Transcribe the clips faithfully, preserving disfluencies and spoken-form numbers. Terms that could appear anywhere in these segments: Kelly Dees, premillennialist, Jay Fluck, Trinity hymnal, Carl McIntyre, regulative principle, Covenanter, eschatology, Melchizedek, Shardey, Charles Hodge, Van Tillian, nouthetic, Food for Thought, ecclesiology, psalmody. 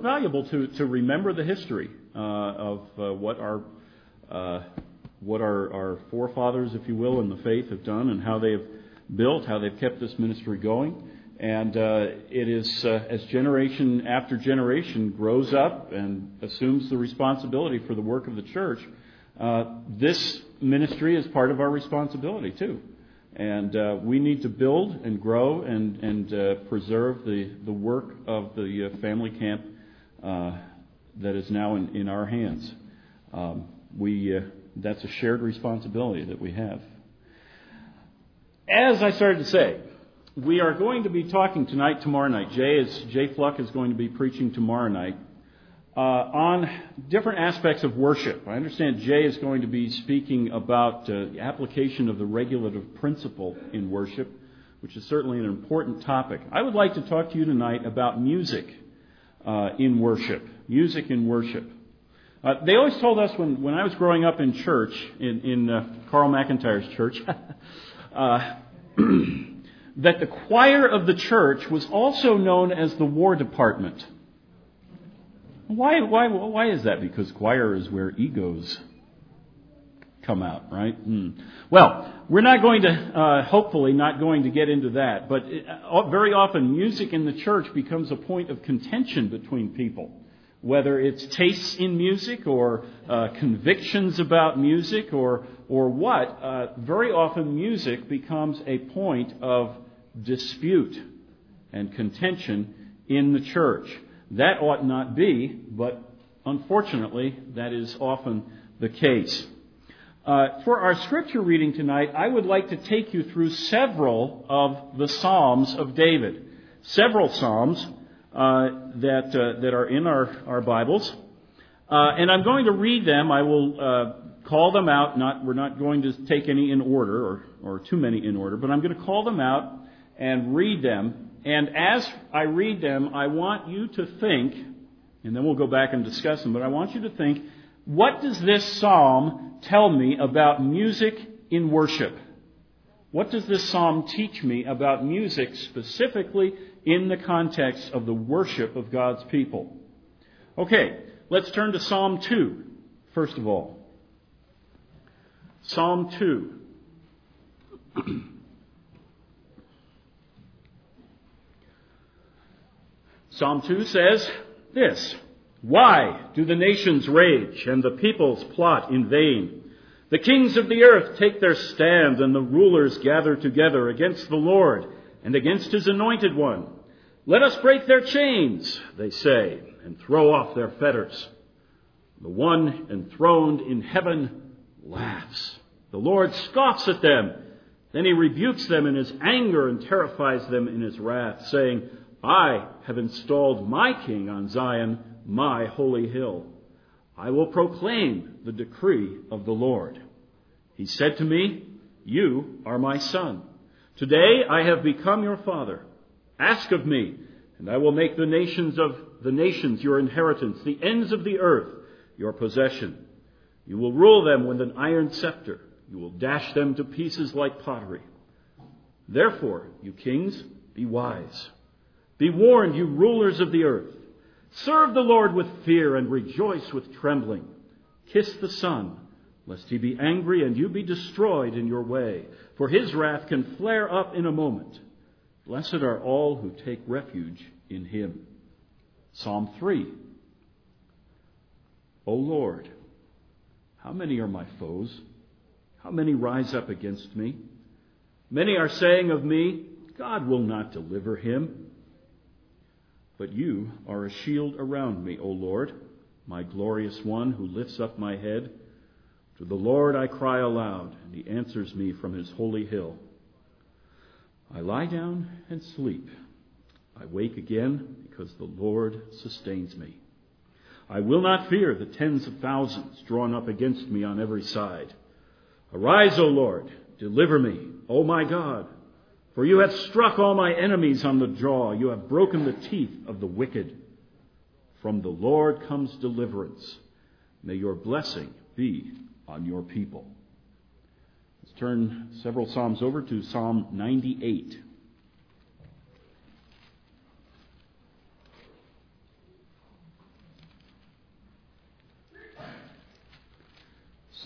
valuable to, to remember the history uh, of uh, what our uh, what our, our forefathers, if you will, in the faith have done, and how they have built, how they've kept this ministry going. And uh, it is, uh, as generation after generation grows up and assumes the responsibility for the work of the church, uh, this ministry is part of our responsibility, too. And uh, we need to build and grow and, and uh, preserve the, the work of the uh, family camp uh, that is now in, in our hands. Um, we uh, that's a shared responsibility that we have. As I started to say, we are going to be talking tonight, tomorrow night. Jay is Jay Fluck is going to be preaching tomorrow night uh, on different aspects of worship. I understand Jay is going to be speaking about uh, the application of the regulative principle in worship, which is certainly an important topic. I would like to talk to you tonight about music uh, in worship. Music in worship. Uh, they always told us when, when I was growing up in church, in, in uh, Carl McIntyre's church, uh, that the choir of the church was also known as the war department. Why, why, why is that? Because choir is where egos come out, right? Hmm. Well, we're not going to, uh, hopefully not going to get into that, but it, uh, very often music in the church becomes a point of contention between people, whether it's tastes in music or uh, convictions about music or or what. Uh, very often music becomes a point of dispute and contention in the church. That ought not be, but unfortunately that is often the case. Uh, for our scripture reading tonight, I would like to take you through several of the Psalms of David. Several Psalms Uh, that uh, that are in our, our Bibles. Uh, and I'm going to read them. I will uh, call them out. Not We're not going to take any in order or, or too many in order, but I'm going to call them out and read them. And as I read them, I want you to think, and then we'll go back and discuss them, but I want you to think, what does this psalm tell me about music in worship? What does this psalm teach me about music specifically in the context of the worship of God's people? Okay, let's turn to Psalm two, first of all. Psalm two. Psalm two says this: "Why do the nations rage and the peoples plot in vain? The kings of the earth take their stand, and the rulers gather together against the Lord and against his anointed one. Let us break their chains," they say, "and throw off their fetters." The one enthroned in heaven laughs. The Lord scoffs at them. Then he rebukes them in his anger and terrifies them in his wrath, saying, "I have installed my king on Zion, my holy hill. I will proclaim the decree of the Lord. He said to me, 'You are my son. Today I have become your father. Ask of me, and I will make the nations of the nations your inheritance, the ends of the earth your possession. You will rule them with an iron scepter. You will dash them to pieces like pottery. Therefore, you kings, be wise. Be warned, you rulers of the earth. Serve the Lord with fear and rejoice with trembling. Kiss the Son, lest he be angry and you be destroyed in your way, for his wrath can flare up in a moment. Blessed are all who take refuge in him.'" Psalm three. "O Lord, how many are my foes? How many rise up against me? Many are saying of me, 'God will not deliver him.' But you are a shield around me, O Lord, my glorious one who lifts up my head. To the Lord I cry aloud, and he answers me from his holy hill. I lie down and sleep. I wake again because the Lord sustains me. I will not fear the tens of thousands drawn up against me on every side. Arise, O Lord, deliver me, O my God. For you have struck all my enemies on the jaw. You have broken the teeth of the wicked. From the Lord comes deliverance. May your blessing be on your people." Let's turn several Psalms over to Psalm ninety-eight.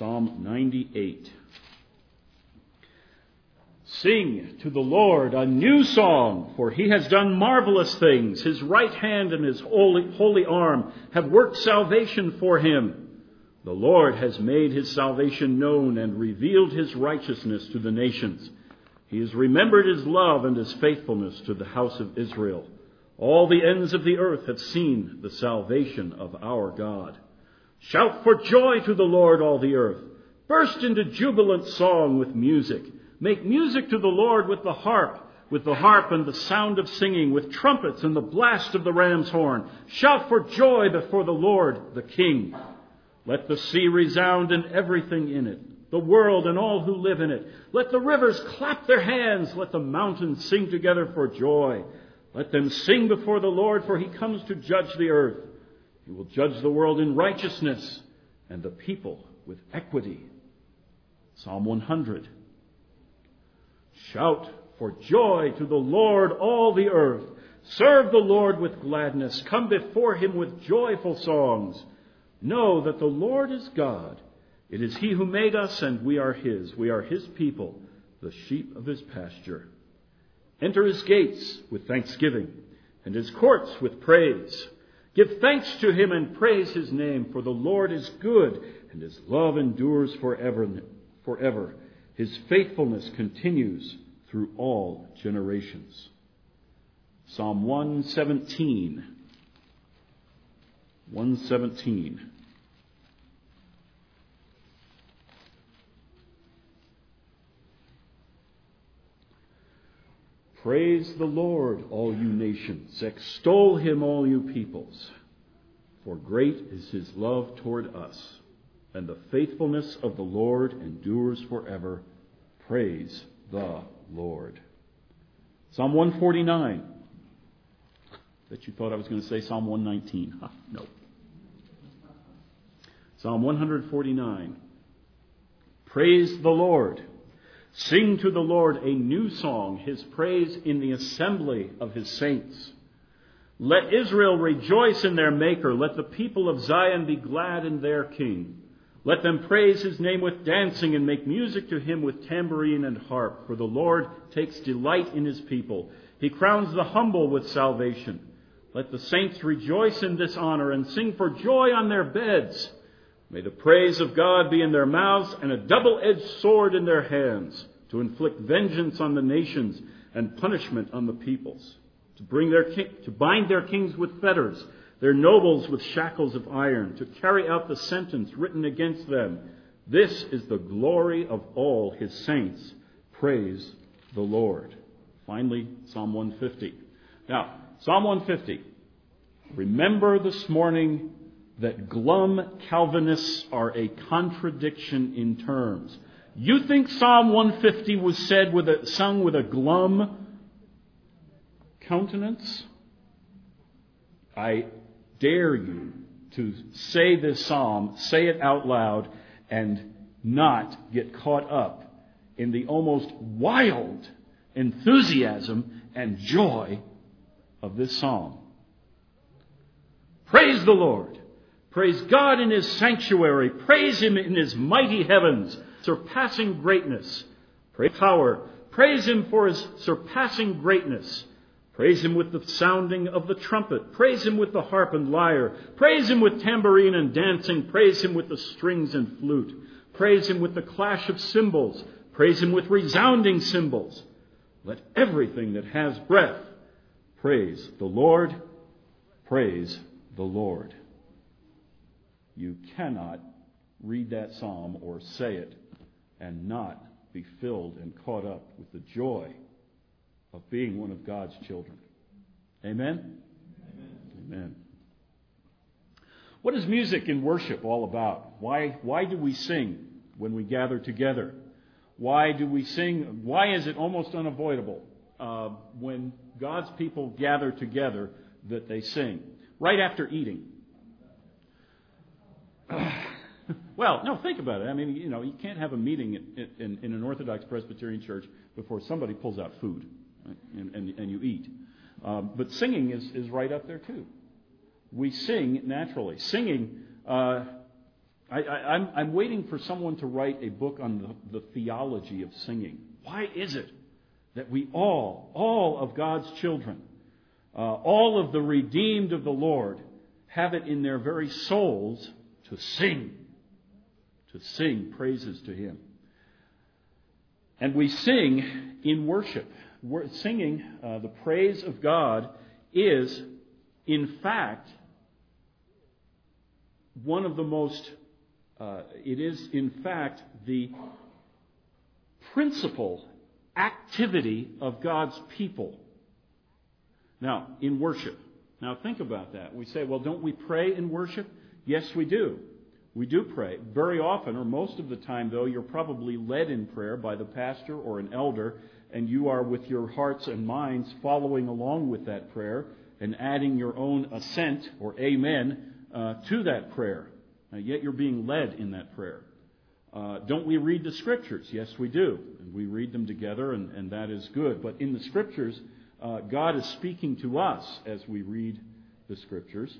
Psalm ninety-eight. Sing to the Lord a new song, for he has done marvelous things. His right hand and his holy, holy arm have worked salvation for him. The Lord has made his salvation known and revealed his righteousness to the nations. He has remembered his love and his faithfulness to the house of Israel. All the ends of the earth have seen the salvation of our God. Shout for joy to the Lord, all the earth. Burst into jubilant song with music. Make music to the Lord with the harp, with the harp and the sound of singing, with trumpets and the blast of the ram's horn. Shout for joy before the Lord, the King. Let the sea resound and everything in it, the world and all who live in it. Let the rivers clap their hands. Let the mountains sing together for joy. Let them sing before the Lord, for he comes to judge the earth. He will judge the world in righteousness and the people with equity. Psalm one hundred. Shout for joy to the Lord, all the earth. Serve the Lord with gladness. Come before him with joyful songs. Know that the Lord is God. It is he who made us, and we are his. We are his people, the sheep of his pasture. Enter his gates with thanksgiving, and his courts with praise. Give thanks to him and praise his name, for the Lord is good, and his love endures forever. forever. His faithfulness continues through all generations. Psalm one seventeen. one seventeen. Praise the Lord, all you nations. Extol him, all you peoples. For great is his love toward us, and the faithfulness of the Lord endures forever. Praise the Lord. Psalm one forty-nine. Bet you thought I was going to say Psalm one nineteen. Huh? No. Psalm one forty-nine. Praise the Lord. Sing to the Lord a new song, his praise in the assembly of his saints. Let Israel rejoice in their Maker. Let the people of Zion be glad in their King. Let them praise his name with dancing and make music to him with tambourine and harp. For the Lord takes delight in his people. He crowns the humble with salvation. Let the saints rejoice in this honor and sing for joy on their beds. May the praise of God be in their mouths and a double-edged sword in their hands, to inflict vengeance on the nations and punishment on the peoples, to bring their king, to bind their kings with fetters, their nobles with shackles of iron, to carry out the sentence written against them. This is the glory of all his saints. Praise the Lord. Finally, Psalm one fifty. Now, Psalm one fifty. Remember this morning that glum Calvinists are a contradiction in terms. You think Psalm one fifty was said with a, sung with a glum countenance? I dare you to say this psalm, say it out loud, and not get caught up in the almost wild enthusiasm and joy of this psalm. Praise the Lord! Praise God in his sanctuary. Praise him in his mighty heavens, surpassing greatness. Praise power. Praise him for his surpassing greatness. Praise him with the sounding of the trumpet. Praise him with the harp and lyre. Praise him with tambourine and dancing. Praise him with the strings and flute. Praise him with the clash of cymbals. Praise him with resounding cymbals. Let everything that has breath praise the Lord. Praise the Lord. You cannot read that psalm or say it and not be filled and caught up with the joy of being one of God's children. Amen? Amen. Amen. What is music in worship all about? Why, why do we sing when we gather together? Why do we sing? Why is it almost unavoidable uh, when God's people gather together that they sing? Right after eating. Well, no, think about it. I mean, you know, you can't have a meeting in, in, in an Orthodox Presbyterian church before somebody pulls out food, right? and, and, and you eat. Um, but singing is, is right up there, too. We sing naturally. Singing, uh, I, I, I'm, I'm waiting for someone to write a book on the, the theology of singing. Why is it that we all, all of God's children, uh, all of the redeemed of the Lord, have it in their very souls to sing, to sing praises to Him? And we sing in worship. We're singing uh, the praise of God is, in fact, one of the most, uh, it is, in fact, the principal activity of God's people. Now, in worship. Now, think about that. We say, well, don't we pray in worship? Yes, we do. We do pray. Very often, or most of the time, though, you're probably led in prayer by the pastor or an elder, and you are with your hearts and minds following along with that prayer and adding your own assent or amen uh, to that prayer. Now, yet you're being led in that prayer. Uh, don't we read the Scriptures? Yes, we do. And we read them together, and, and that is good. But in the Scriptures, uh, God is speaking to us as we read the Scriptures.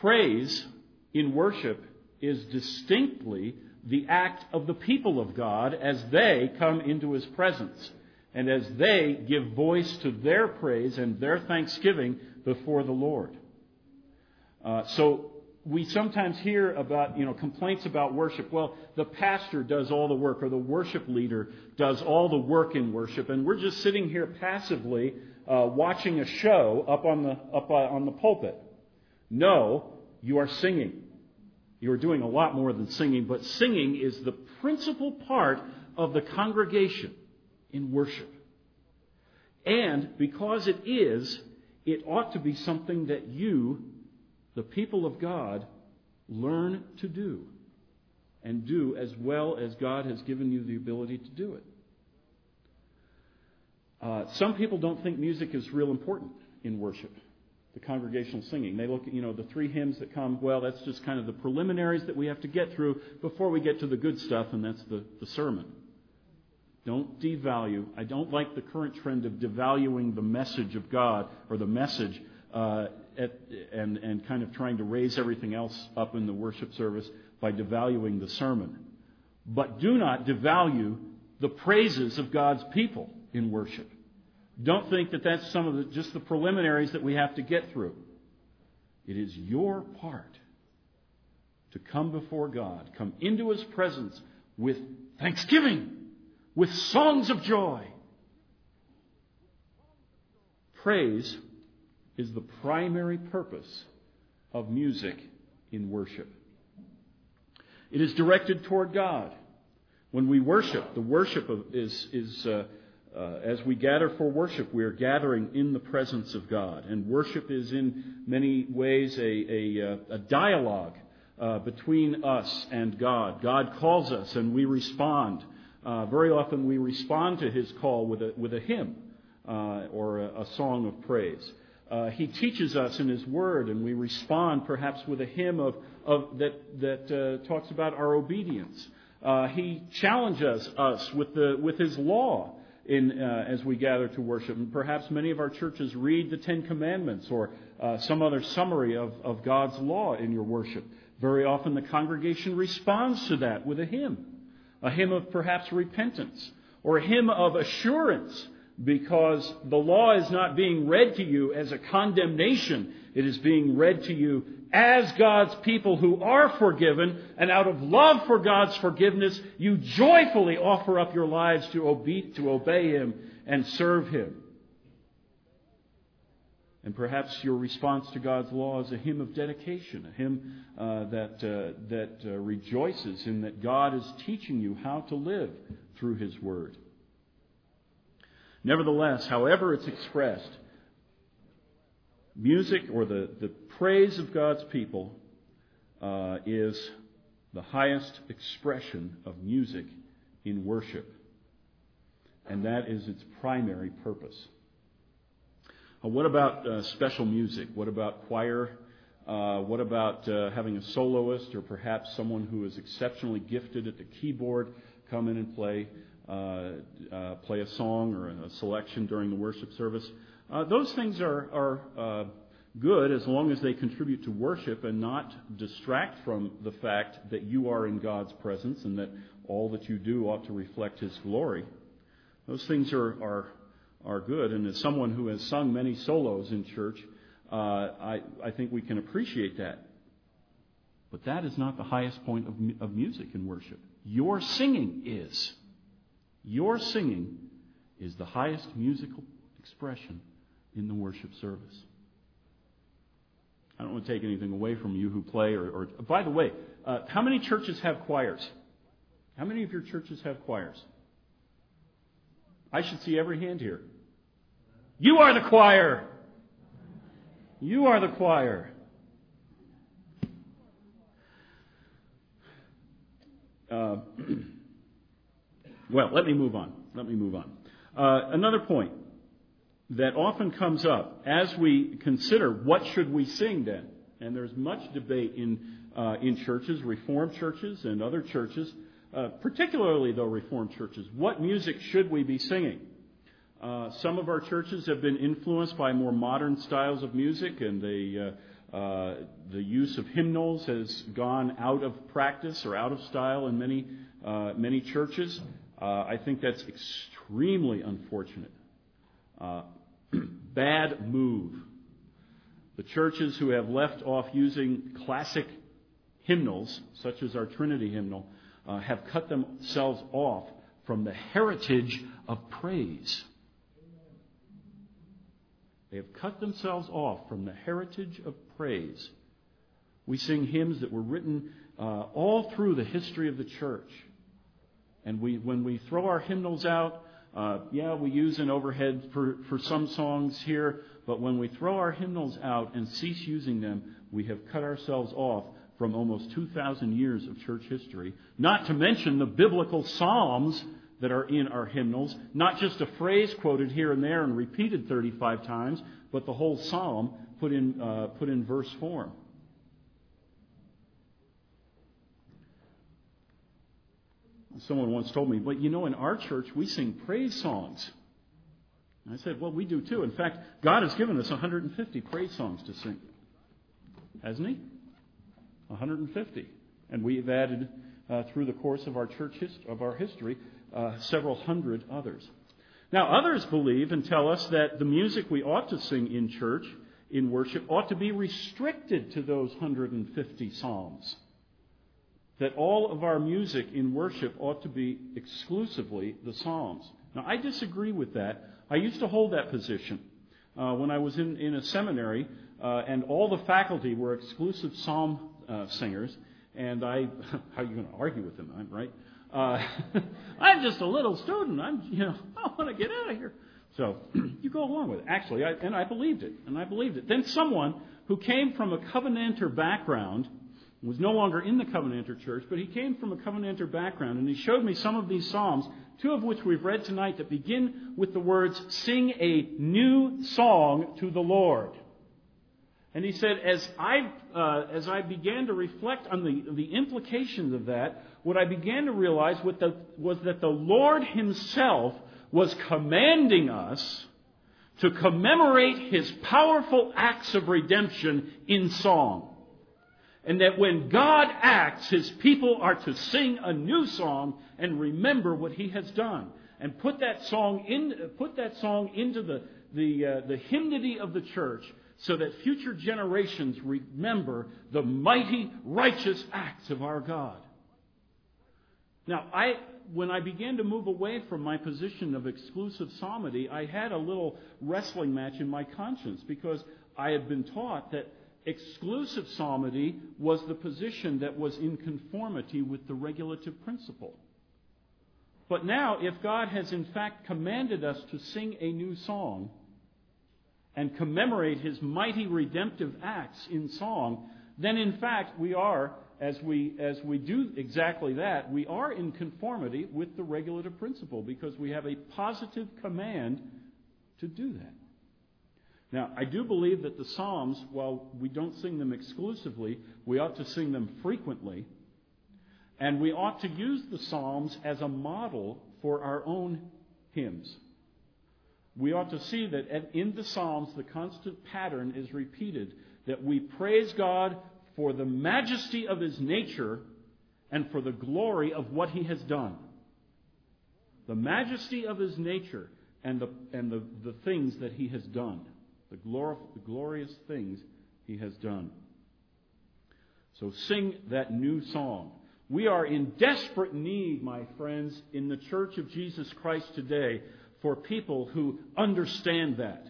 Praise in worship is distinctly the act of the people of God as they come into His presence and as they give voice to their praise and their thanksgiving before the Lord. Uh, so we sometimes hear about, you know, complaints about worship. Well, the pastor does all the work, or the worship leader does all the work in worship, and we're just sitting here passively uh, watching a show up on the up uh, on the pulpit. No, you are singing. You are doing a lot more than singing, but singing is the principal part of the congregation in worship. And because it is, it ought to be something that you, the people of God, learn to do and do as well as God has given you the ability to do it. Uh, some people don't think music is real important in worship. The congregational singing. They look at, you know, the three hymns that come, well, that's just kind of the preliminaries that we have to get through before we get to the good stuff, and that's the, the sermon. Don't devalue. I don't like the current trend of devaluing the message of God or the message uh, at, and, and kind of trying to raise everything else up in the worship service by devaluing the sermon. But do not devalue the praises of God's people in worship. Don't think that that's some of the, just the preliminaries that we have to get through. It is your part to come before God, come into His presence with thanksgiving, with songs of joy. Praise is the primary purpose of music in worship. It is directed toward God. When we worship, the worship of, is is. Uh, Uh, as we gather for worship, we are gathering in the presence of God. And worship is in many ways a, a, a dialogue uh, between us and God. God calls us and we respond. Uh, very often we respond to His call with a, with a hymn uh, or a, a song of praise. Uh, he teaches us in His Word, and we respond perhaps with a hymn of, of that, that uh, talks about our obedience. Uh, he challenges us with, the, with His law. In, uh, as we gather to worship. And perhaps many of our churches read the Ten Commandments or uh, some other summary of, of God's law in your worship. Very often the congregation responds to that with a hymn. A hymn of perhaps repentance or a hymn of assurance, because the law is not being read to you as a condemnation. It is being read to you as God's people who are forgiven, and out of love for God's forgiveness, you joyfully offer up your lives to obey, to obey Him and serve Him. And perhaps your response to God's law is a hymn of dedication, a hymn uh, that uh, that uh, rejoices in that God is teaching you how to live through His Word. Nevertheless, however it's expressed, music, or the, the praise of God's people, uh, is the highest expression of music in worship. And that is its primary purpose. Uh, what about uh, special music? What about choir? Uh, what about uh, having a soloist or perhaps someone who is exceptionally gifted at the keyboard come in and play, uh, uh, play a song or a selection during the worship service? Uh, those things are, are uh, good as long as they contribute to worship and not distract from the fact that you are in God's presence and that all that you do ought to reflect His glory. Those things are are, are good. And as someone who has sung many solos in church, uh, I, I think we can appreciate that. But that is not the highest point of, of music in worship. Your singing is. Your singing is the highest musical expression in the worship service. I don't want to take anything away from you who play. Or, or by the way, uh, how many churches have choirs? How many of your churches have choirs? I should see every hand here. You are the choir. You are the choir. Uh, well, let me move on. Let me move on. Uh, another point that often comes up as we consider what should we sing then, and there's much debate in uh, in churches, Reformed churches and other churches, uh, particularly though Reformed churches, what music should we be singing? Uh, some of our churches have been influenced by more modern styles of music, and the uh, uh, the use of hymnals has gone out of practice or out of style in many uh, many churches. Uh, I think that's extremely unfortunate. Uh, bad move. The churches who have left off using classic hymnals, such as our Trinity hymnal, uh, have cut themselves off from the heritage of praise. They have cut themselves off from the heritage of praise. We sing hymns that were written uh, all through the history of the church. And we, when we throw our hymnals out, uh, yeah, we use an overhead for, for some songs here, but when we throw our hymnals out and cease using them, we have cut ourselves off from almost two thousand years of church history, not to mention the biblical psalms that are in our hymnals, not just a phrase quoted here and there and repeated thirty-five times, but the whole psalm put in, uh, put in verse form. Someone once told me, well, you know, in our church, we sing praise songs. And I said, well, we do too. In fact, God has given us one hundred fifty praise songs to sing. Hasn't He? one hundred fifty. And we've added, uh, through the course of our church hist- of our history, uh, several hundred others. Now, others believe and tell us that the music we ought to sing in church, in worship, ought to be restricted to those one hundred fifty psalms. That all of our music in worship ought to be exclusively the Psalms. Now, I disagree with that. I used to hold that position uh, when I was in, in a seminary, uh, and all the faculty were exclusive psalm uh, singers. And I, how are you going to argue with them? I'm right. Uh, I'm just a little student. I'm, you know, I want to get out of here. So you go along with it. Actually, I, and I believed it, and I believed it. Then someone who came from a Covenanter background. Was no longer in the Covenanter church, but he came from a Covenanter background, and he showed me some of these psalms, two of which we've read tonight, that begin with the words, "Sing a new song to the Lord." And he said, as I uh, as I began to reflect on the, the implications of that, what I began to realize what the, was that the Lord Himself was commanding us to commemorate His powerful acts of redemption in song. And that when God acts, His people are to sing a new song and remember what He has done, and put that song in, put that song into the the, uh, the hymnody of the church, so that future generations remember the mighty, righteous acts of our God. Now, I when I began to move away from my position of exclusive psalmody, I had a little wrestling match in my conscience, because I had been taught that exclusive psalmody was the position that was in conformity with the regulative principle. But now, if God has in fact commanded us to sing a new song and commemorate His mighty redemptive acts in song, then in fact we are, as we as we do exactly that, we are in conformity with the regulative principle, because we have a positive command to do that. Now, I do believe that the Psalms, while we don't sing them exclusively, we ought to sing them frequently. And we ought to use the Psalms as a model for our own hymns. we ought to see that in the Psalms, the constant pattern is repeated, that we praise God for the majesty of his nature and for the glory of what he has done. The majesty of his nature and the, and the, the things that he has done, the, glor- the glorious things he has done. So sing that new song. We are in desperate need, my friends, in the Church of Jesus Christ today, for people who understand that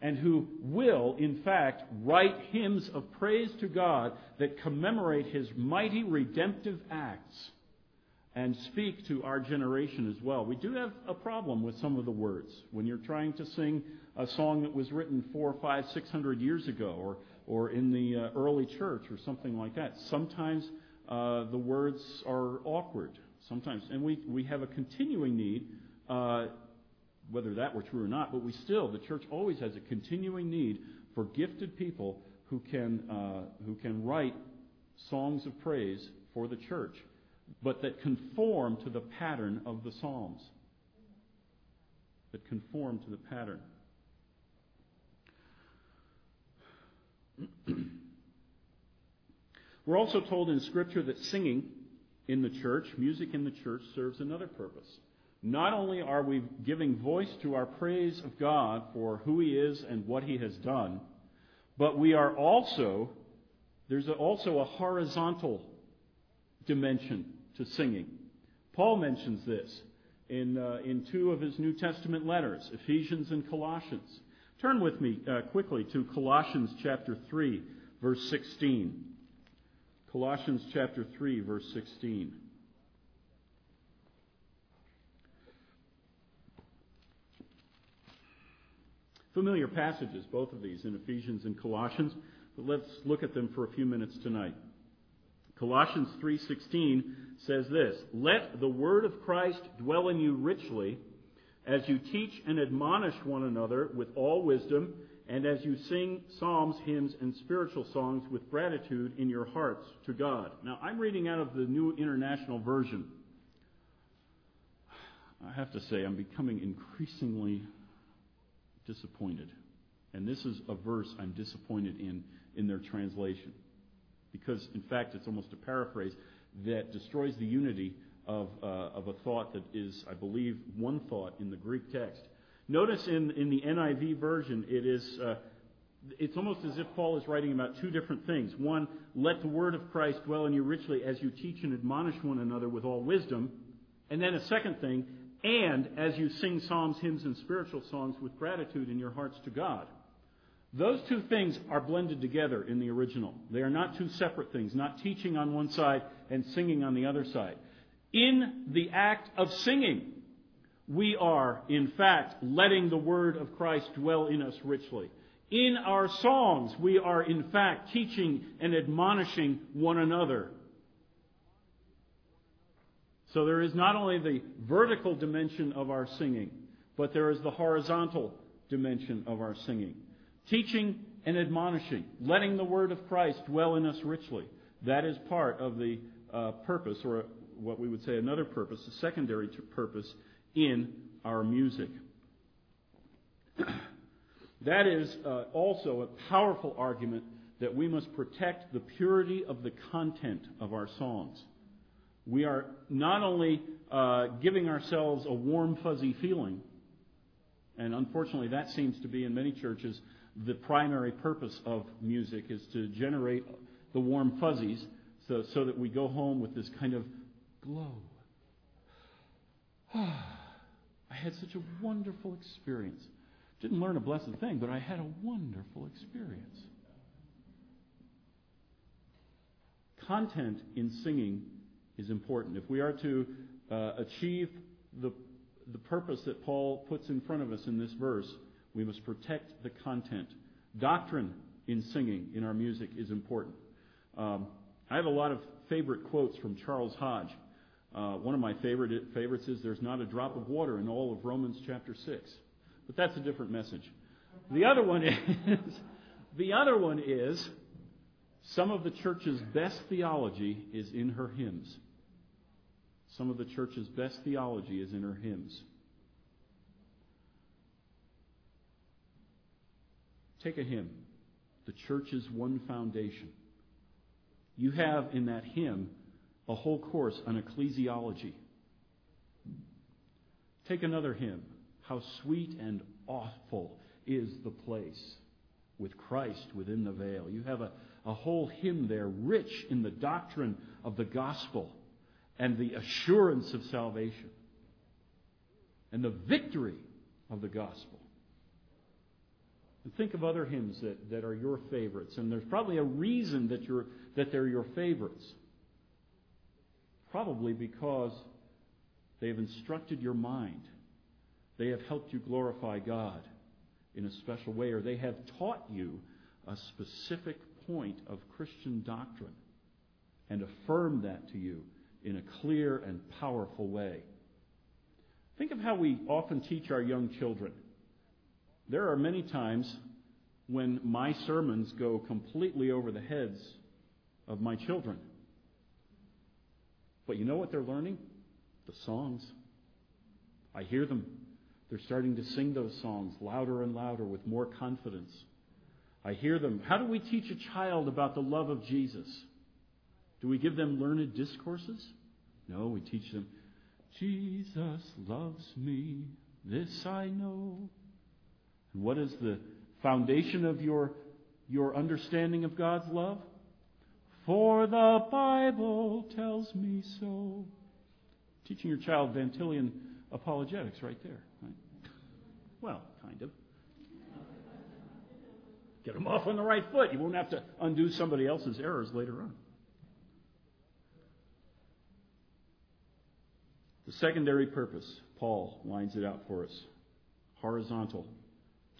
and who will, in fact, write hymns of praise to God that commemorate his mighty redemptive acts and speak to our generation as well. We do have a problem with some of the words. When you're trying to sing a song that was written four, five, six hundred years ago or, or in the early church or something like that, sometimes uh, the words are awkward. Sometimes, and we, we have a continuing need uh whether that were true or not, but we still, the church always has a continuing need for gifted people who can uh, who can write songs of praise for the church, but that conform to the pattern of the Psalms. That conform to the pattern. We're also told in Scripture that singing in the church, music in the church, serves another purpose. Not only are we giving voice to our praise of God for who he is and what he has done, but we are also, there's also a horizontal dimension to singing. Paul mentions this in uh, in two of his New Testament letters, Ephesians and Colossians. Turn with me uh, quickly to Colossians chapter three, verse sixteen. Colossians chapter three, verse sixteen. Familiar passages, both of these, in Ephesians and Colossians, but let's look at them for a few minutes tonight. Colossians three sixteen says this, "Let the word of Christ dwell in you richly, as you teach and admonish one another with all wisdom, and as you sing psalms, hymns, and spiritual songs with gratitude in your hearts to God." Now, I'm reading out of the New International Version. I have to say, I'm becoming increasingly disappointed. And this is a verse I'm disappointed in, in their translation. Because, in fact, it's almost a paraphrase that destroys the unity of, uh, of a thought that is, I believe, one thought in the Greek text. Notice in, in the N I V version, it is, uh, it's almost as if Paul is writing about two different things. One, let the word of Christ dwell in you richly as you teach and admonish one another with all wisdom. And then a second thing, and as you sing psalms, hymns, and spiritual songs with gratitude in your hearts to God. Those two things are blended together in the original. They are not two separate things, not teaching on one side and singing on the other side. In the act of singing, we are, in fact, letting the word of Christ dwell in us richly. In our songs, we are, in fact, teaching and admonishing one another. So there is not only the vertical dimension of our singing, but there is the horizontal dimension of our singing. Teaching and admonishing, letting the word of Christ dwell in us richly. That is part of the uh, purpose, or what we would say another purpose, a secondary purpose in our music. That is uh, also a powerful argument that we must protect the purity of the content of our songs. We are not only uh, giving ourselves a warm, fuzzy feeling, and unfortunately that seems to be in many churches the primary purpose of music, is to generate the warm fuzzies so, so that we go home with this kind of glow. I had such a wonderful experience. Didn't learn a blessed thing, but I had a wonderful experience. Content in singing is important. If we are to uh, achieve the, the purpose that Paul puts in front of us in this verse, we must protect the content. Doctrine in singing, in our music, is important. Um, I have a lot of favorite quotes from Charles Hodge. Uh, one of my favorite favorites is, "There's not a drop of water in all of Romans chapter six." But that's a different message. The other one is, the other one is, some of the church's best theology is in her hymns. Some of the church's best theology is in her hymns. Take a hymn, The Church's One Foundation. You have in that hymn a whole course on ecclesiology. Take another hymn, How Sweet and Awful is the Place with Christ Within the Veil. You have a, a whole hymn there rich in the doctrine of the gospel and the assurance of salvation and the victory of the gospel. And think of other hymns that, that are your favorites. And there's probably a reason that you're that they're your favorites. Probably because they have instructed your mind. They have helped you glorify God in a special way, or they have taught you a specific point of Christian doctrine and affirmed that to you in a clear and powerful way. Think of how we often teach our young children. There are many times when my sermons go completely over the heads of my children. But you know what they're learning? The songs. I hear them. They're starting to sing those songs louder and louder with more confidence. I hear them. How do we teach a child about the love of Jesus? Do we give them learned discourses? No, we teach them, Jesus loves me, this I know. And what is the foundation of your, your understanding of God's love? For the Bible tells me so. Teaching your child Van Tillian apologetics right there. Right? Well, kind of. Get them off on the right foot. You won't have to undo somebody else's errors later on. The secondary purpose, Paul lines it out for us. Horizontal.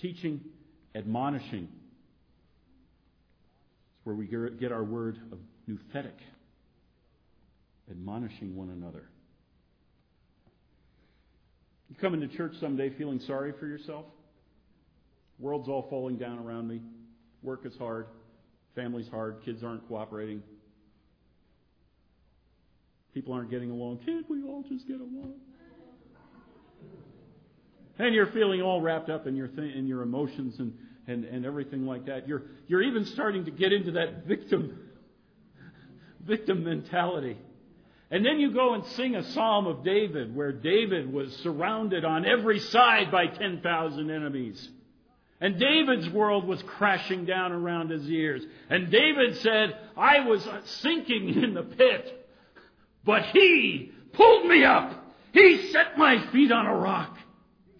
Teaching, admonishing. It's where we get our word of nouthetic. Admonishing one another. You come into church someday feeling sorry for yourself. World's all falling down around me. Work is hard. Family's hard. Kids aren't cooperating. People aren't getting along. Can't we all just get along? And you're feeling all wrapped up in your th- in your emotions and, and, and everything like that. You're you're even starting to get into that victim victim mentality. And then you go and sing a Psalm of David, where David was surrounded on every side by ten thousand enemies. And David's world was crashing down around his ears. And David said, I was sinking in the pit. But he pulled me up. He set my feet on a rock.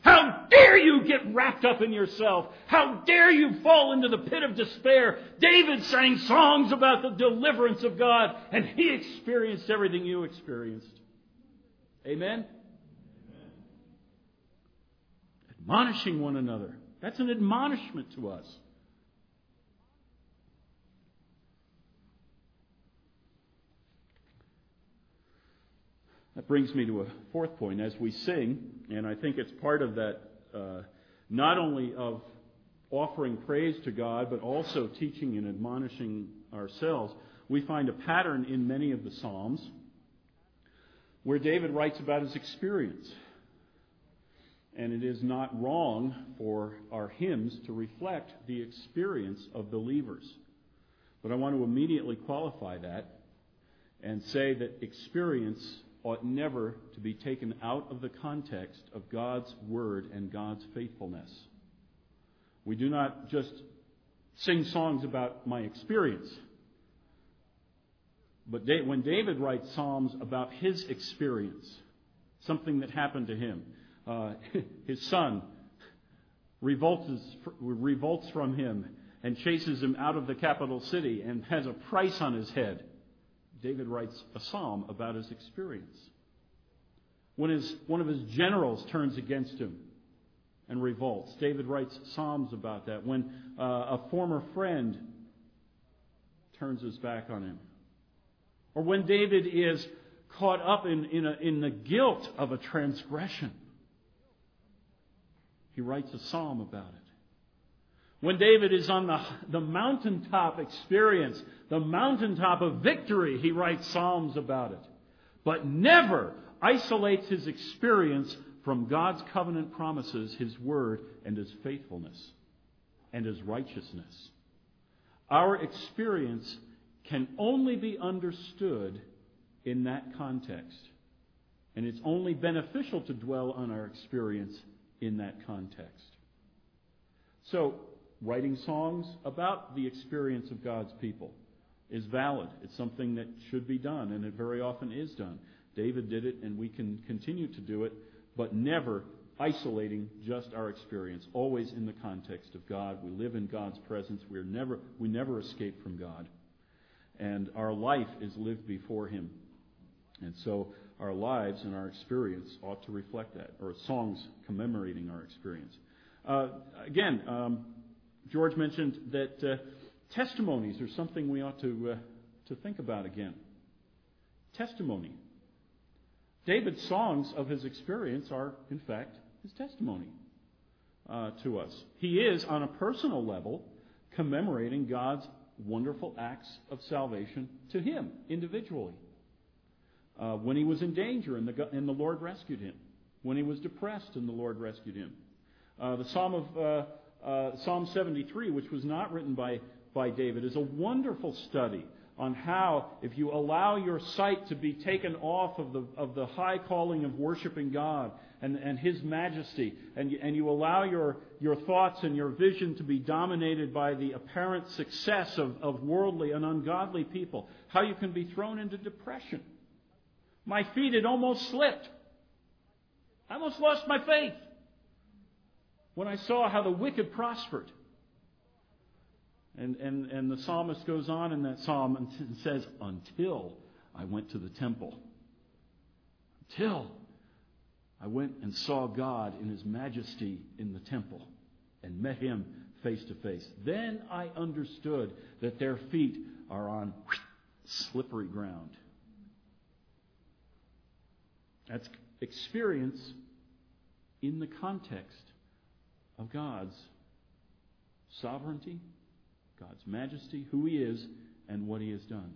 How dare you get wrapped up in yourself? How dare you fall into the pit of despair? David sang songs about the deliverance of God, and he experienced everything you experienced. Amen? Amen. Admonishing one another. That's an admonishment to us. That brings me to a fourth point. As we sing, and I think it's part of that, uh, not only of offering praise to God, but also teaching and admonishing ourselves, we find a pattern in many of the Psalms where David writes about his experience. And it is not wrong for our hymns to reflect the experience of believers. But I want to immediately qualify that and say that experience ought never to be taken out of the context of God's Word and God's faithfulness. We do not just sing songs about my experience. But when David writes Psalms about his experience, something that happened to him, uh, his son revolts, revolts from him and chases him out of the capital city and has a price on his head. David writes a psalm about his experience. When his, one of his generals turns against him and revolts, David writes psalms about that. When uh, a former friend turns his back on him. Or when David is caught up in, in, a, in the guilt of a transgression, he writes a psalm about it. When David is on the, the mountaintop experience, the mountaintop of victory, he writes psalms about it. But never isolates his experience from God's covenant promises, His Word, and His faithfulness. and his righteousness. Our experience can only be understood in that context. And it's only beneficial to dwell on our experience in that context. So, writing songs about the experience of God's people is valid. It's something that should be done, and it very often is done. David did it, and we can continue to do it, but never isolating just our experience, always in the context of God. We live in God's presence. We're never, we never escape from God. And our life is lived before Him. And so our lives and our experience ought to reflect that, or songs commemorating our experience. Uh, again, um, George mentioned that uh, testimonies are something we ought to, uh, to think about again. Testimony. David's songs of his experience are, in fact, his testimony uh, to us. He is, on a personal level, commemorating God's wonderful acts of salvation to him individually. Uh, when he was in danger and the, and the Lord rescued him. When he was depressed and the Lord rescued him. Uh, the Psalm of uh, uh, Psalm seventy-three, which was not written by, by David, is a wonderful study on how, if you allow your sight to be taken off of the of the high calling of worshiping God and, and His majesty, and you, and you allow your your thoughts and your vision to be dominated by the apparent success of, of worldly and ungodly people, how you can be thrown into depression. My feet had almost slipped. I almost lost my faith when I saw how the wicked prospered. And, and and the psalmist goes on in that psalm and says, until I went to the temple, until I went and saw God in His majesty in the temple and met Him face to face, then I understood that their feet are on slippery ground. That's experience in the context of God's sovereignty, God's majesty, who He is, and what He has done.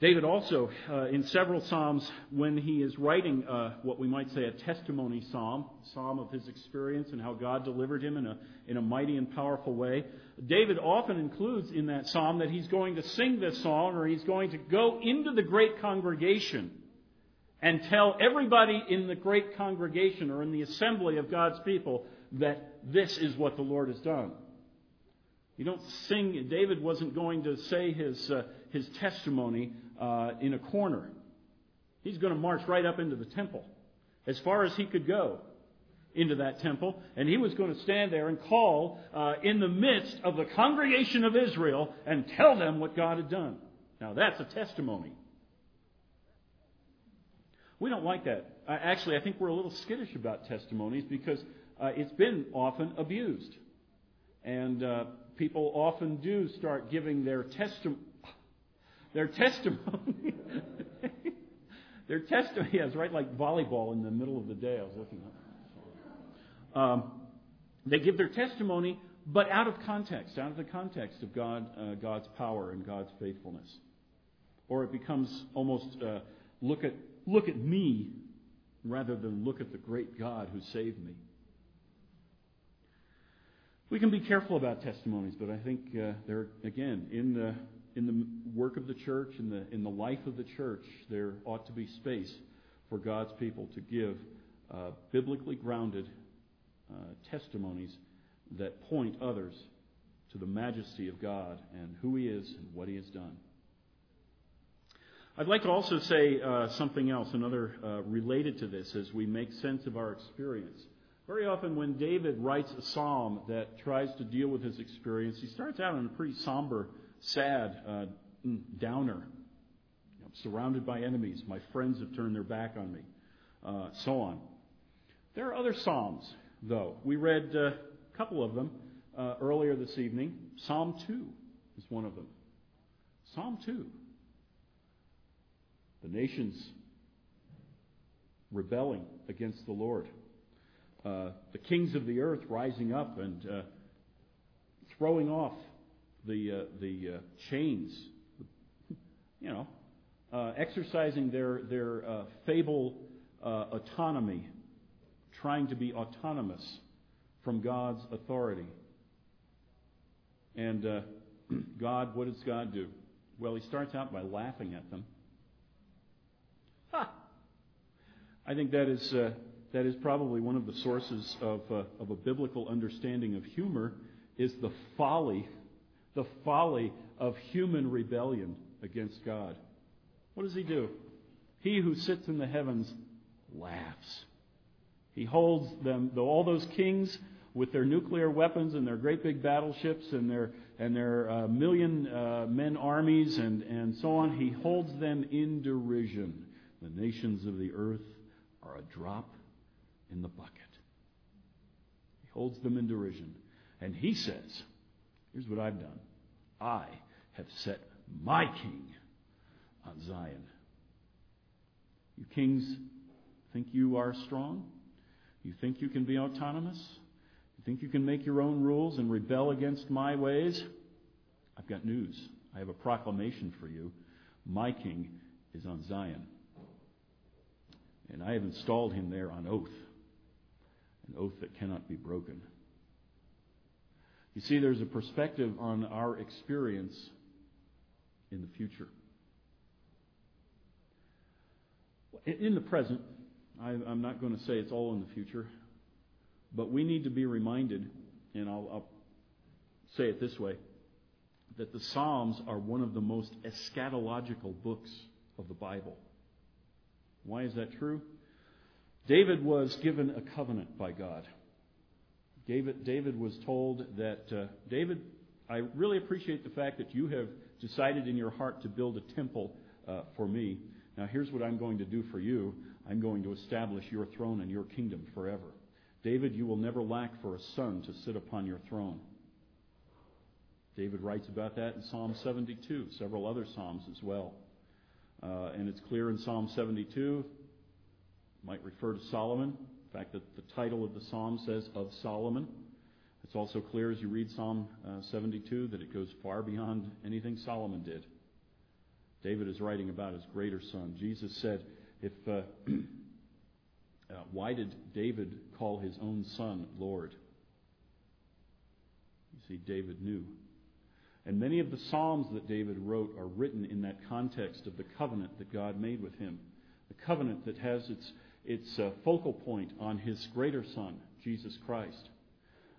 David also, uh, in several psalms, when he is writing uh, what we might say a testimony psalm, psalm of his experience and how God delivered him in a, in a mighty and powerful way, David often includes in that psalm that he's going to sing this song, or he's going to go into the great congregation and tell everybody in the great congregation or in the assembly of God's people that this is what the Lord has done. You don't sing. David wasn't going to say his uh, his testimony uh, in a corner. He's going to march right up into the temple, as far as he could go into that temple, and he was going to stand there and call uh, in the midst of the congregation of Israel and tell them what God had done. Now that's a testimony. We don't like that. Uh, actually, I think we're a little skittish about testimonies because Uh, it's been often abused. And uh, people often do start giving their testi- their testimony. their testimony. Yeah, it's right like volleyball in the middle of the day. I was looking up. Um, they give their testimony, but out of context, out of the context of God, uh, God's power and God's faithfulness. Or it becomes almost uh, look at look at me rather than look at the great God who saved me. We can be careful about testimonies, but I think uh, they're, again, in the in the work of the church, in the in the life of the church, there ought to be space for God's people to give uh, biblically grounded uh, testimonies that point others to the majesty of God and who He is and what He has done. I'd like to also say uh, something else, another uh, related to this, as we make sense of our experience. Very often when David writes a psalm that tries to deal with his experience, he starts out in a pretty somber, sad uh, downer. I'm surrounded by enemies. My friends have turned their back on me. Uh, so on. There are other psalms, though. We read uh, a couple of them uh, earlier this evening. Psalm two is one of them. Psalm two. The nations rebelling against the Lord. Uh, the kings of the earth rising up and uh, throwing off the uh, the uh, chains, you know, uh, exercising their their uh, fable uh, autonomy, trying to be autonomous from God's authority. And uh, God, what does God do? Well, he starts out by laughing at them. Ha! I think that is uh, that is probably one of the sources of uh, of a biblical understanding of humor, is the folly, the folly of human rebellion against God. What does he do? He who sits in the heavens laughs. He holds them, though all those kings with their nuclear weapons and their great big battleships and their and their uh, million uh, men armies and, and so on, he holds them in derision. The nations of the earth are a drop in the bucket. He holds them in derision. And he says, here's what I've done. I have set my king on Zion. You kings think you are strong? You think you can be autonomous? You think you can make your own rules and rebel against my ways? I've got news. I have a proclamation for you. My king is on Zion. And I have installed him there on oath. An oath that cannot be broken. You see, there's a perspective on our experience in the future. In the present, I'm not going to say it's all in the future, but we need to be reminded, and I'll, I'll say it this way, that the Psalms are one of the most eschatological books of the Bible. Why is that true? David was given a covenant by God. David, David was told that, uh, David, I really appreciate the fact that you have decided in your heart to build a temple uh, for me. Now here's what I'm going to do for you. I'm going to establish your throne and your kingdom forever. David, you will never lack for a son to sit upon your throne. David writes about that in Psalm seventy-two, several other Psalms as well. Uh, and it's clear in Psalm seventy-two, might refer to Solomon. In fact, that the title of the psalm says, of Solomon. It's also clear as you read Psalm uh, seventy-two that it goes far beyond anything Solomon did. David is writing about his greater son. Jesus said, "If uh, uh, why did David call his own son Lord?" You see, David knew. And many of the psalms that David wrote are written in that context of the covenant that God made with him. The covenant that has its It's a focal point on his greater son, Jesus Christ,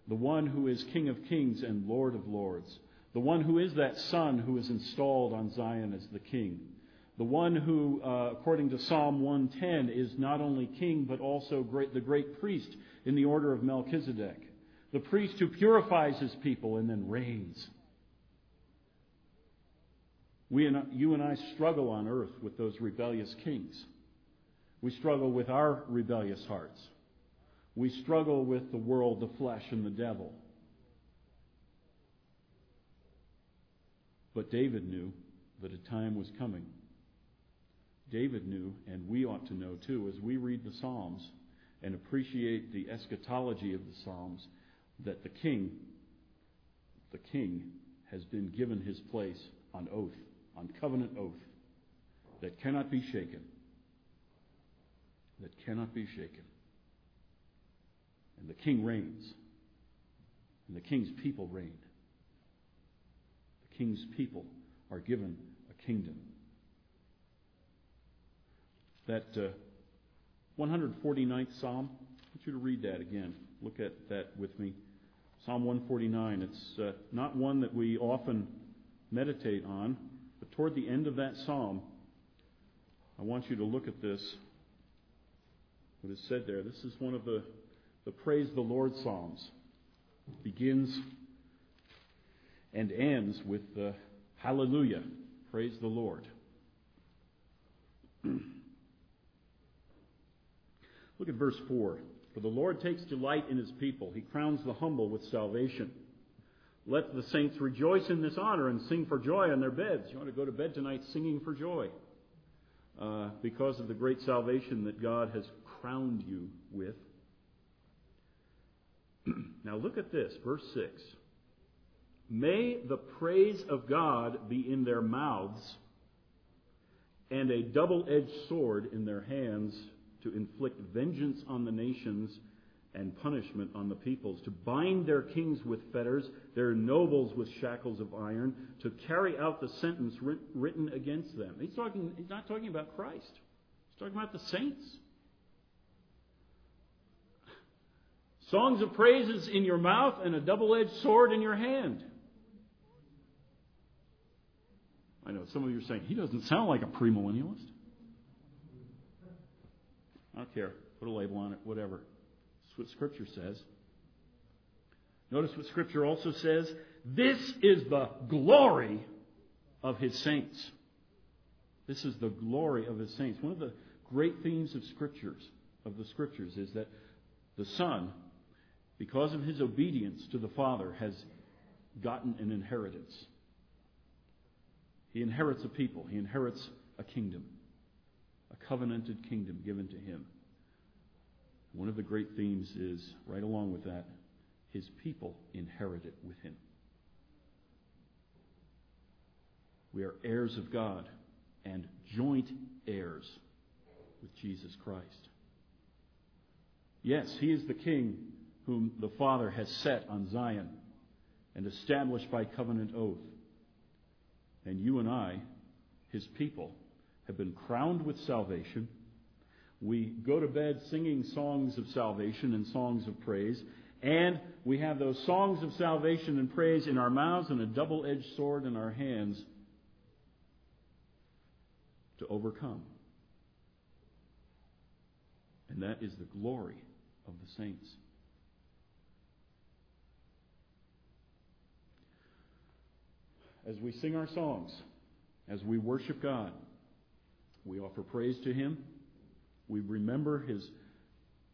the one who is King of Kings and Lord of Lords, the one who is that son who is installed on Zion as the king, the one who, uh, according to Psalm one ten, is not only king but also great, the great priest in the order of Melchizedek, the priest who purifies his people and then reigns. We and, you and I struggle on earth with those rebellious kings. We struggle with our rebellious hearts. We struggle with the world, the flesh, and the devil. But David knew that a time was coming. David knew, and we ought to know too, as we read the Psalms and appreciate the eschatology of the Psalms, that the king, the king has been given his place on oath, on covenant oath, that cannot be shaken. that cannot be shaken. And the king reigns. And the king's people reign. The king's people are given a kingdom. That uh, one hundred forty-ninth Psalm, I want you to read that again. Look at that with me. Psalm one forty-nine. It's uh, not one that we often meditate on, but toward the end of that Psalm, I want you to look at this. What is said there, this is one of the, the Praise the Lord Psalms. It begins and ends with the Hallelujah, praise the Lord. Look at verse four. For the Lord takes delight in his people. He crowns the humble with salvation. Let the saints rejoice in this honor and sing for joy on their beds. You ought to go to bed tonight singing for joy. Uh, because of the great salvation that God has crowned you with. Now look at this, verse six. May the praise of God be in their mouths and a double-edged sword in their hands to inflict vengeance on the nations and punishment on the peoples, to bind their kings with fetters, their nobles with shackles of iron, to carry out the sentence written against them. He's talking, he's not talking about Christ. He's talking about the saints. Songs of praises in your mouth and a double-edged sword in your hand. I know some of you are saying, he doesn't sound like a premillennialist. I don't care. Put a label on it, whatever. That's what Scripture says. Notice what Scripture also says. This is the glory of His saints. This is the glory of His saints. One of the great themes of Scriptures, of the Scriptures, is that the Son, because of His obedience to the Father, has gotten an inheritance. He inherits a people. He inherits a kingdom, a covenanted kingdom given to Him. One of the great themes is, right along with that, His people inherit it with Him. We are heirs of God and joint heirs with Jesus Christ. Yes, He is the King whom the Father has set on Zion and established by covenant oath. And you and I, His people, have been crowned with salvation. We go to bed singing songs of salvation and songs of praise. And we have those songs of salvation and praise in our mouths and a double-edged sword in our hands to overcome. And that is the glory of the saints. As we sing our songs, as we worship God, we offer praise to Him. We remember His,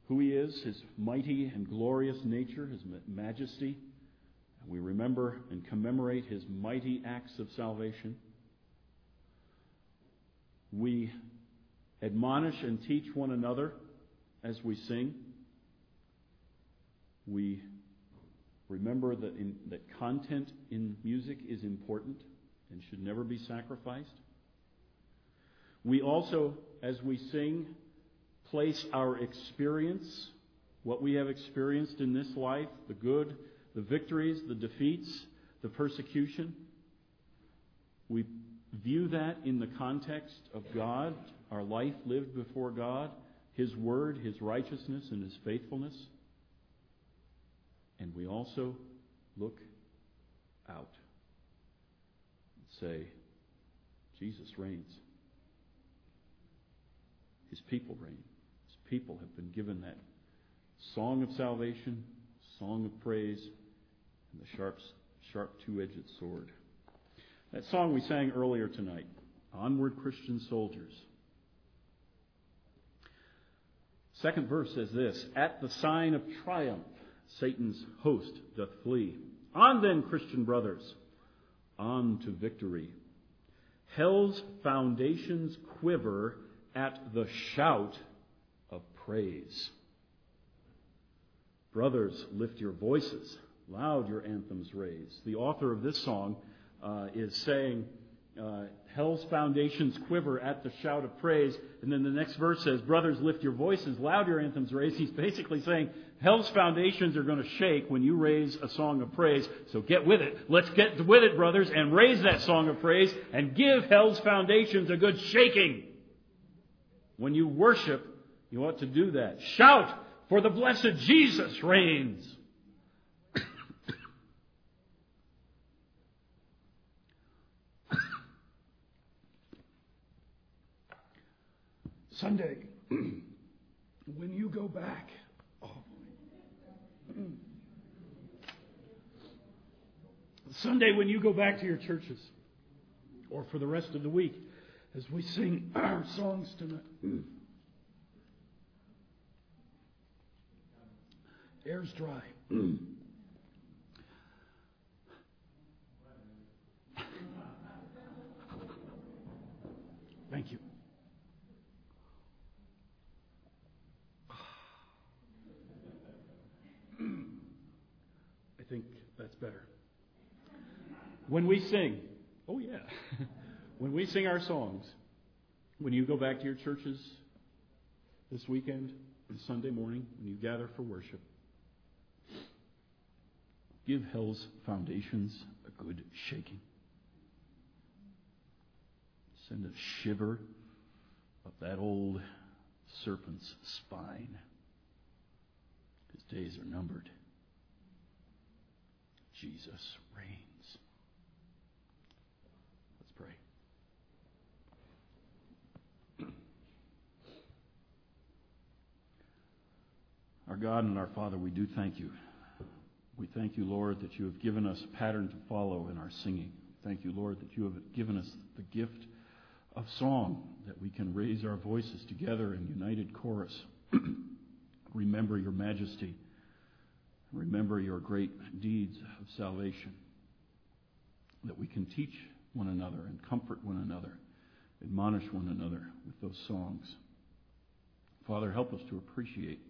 who He is, His mighty and glorious nature, His majesty. We remember and commemorate His mighty acts of salvation. We admonish and teach one another as we sing. We remember that, in, that content in music is important and should never be sacrificed. We also, as we sing, place our experience, what we have experienced in this life, the good, the victories, the defeats, the persecution. We view that in the context of God, our life lived before God, His word, His righteousness, and His faithfulness. And we also look out and say, Jesus reigns. His people reign. His people have been given that song of salvation, song of praise, and the sharp, sharp two-edged sword. That song we sang earlier tonight, Onward Christian Soldiers. Second verse says this, at the sign of triumph, Satan's host doth flee. On then, Christian brothers, on to victory. Hell's foundations quiver at the shout of praise. Brothers, lift your voices. Loud your anthems raise. The author of this song uh, is saying, uh, hell's foundations quiver at the shout of praise. And then the next verse says, brothers, lift your voices. Loud your anthems raise. He's basically saying, hell's foundations are going to shake when you raise a song of praise. So get with it. Let's get with it, brothers, and raise that song of praise and give hell's foundations a good shaking. When you worship, you ought to do that. Shout, for the blessed Jesus reigns. Sunday, when you go back, oh, Sunday when you go back to your churches, or for the rest of the week, as we sing our songs tonight. Air's dry. Thank you. I think that's better. When we sing, oh yeah. When we sing our songs, when you go back to your churches this weekend, this Sunday morning, when you gather for worship, give hell's foundations a good shaking. Send a shiver up that old serpent's spine. His days are numbered. Jesus reigns. Let's pray. Our God and our Father, we do thank you. We thank you, Lord, that you have given us a pattern to follow in our singing. Thank you, Lord, that you have given us the gift of song, that we can raise our voices together in united chorus. Remember your majesty. Remember your great deeds of salvation. That we can teach one another and comfort one another, admonish one another with those songs. Father, help us to appreciate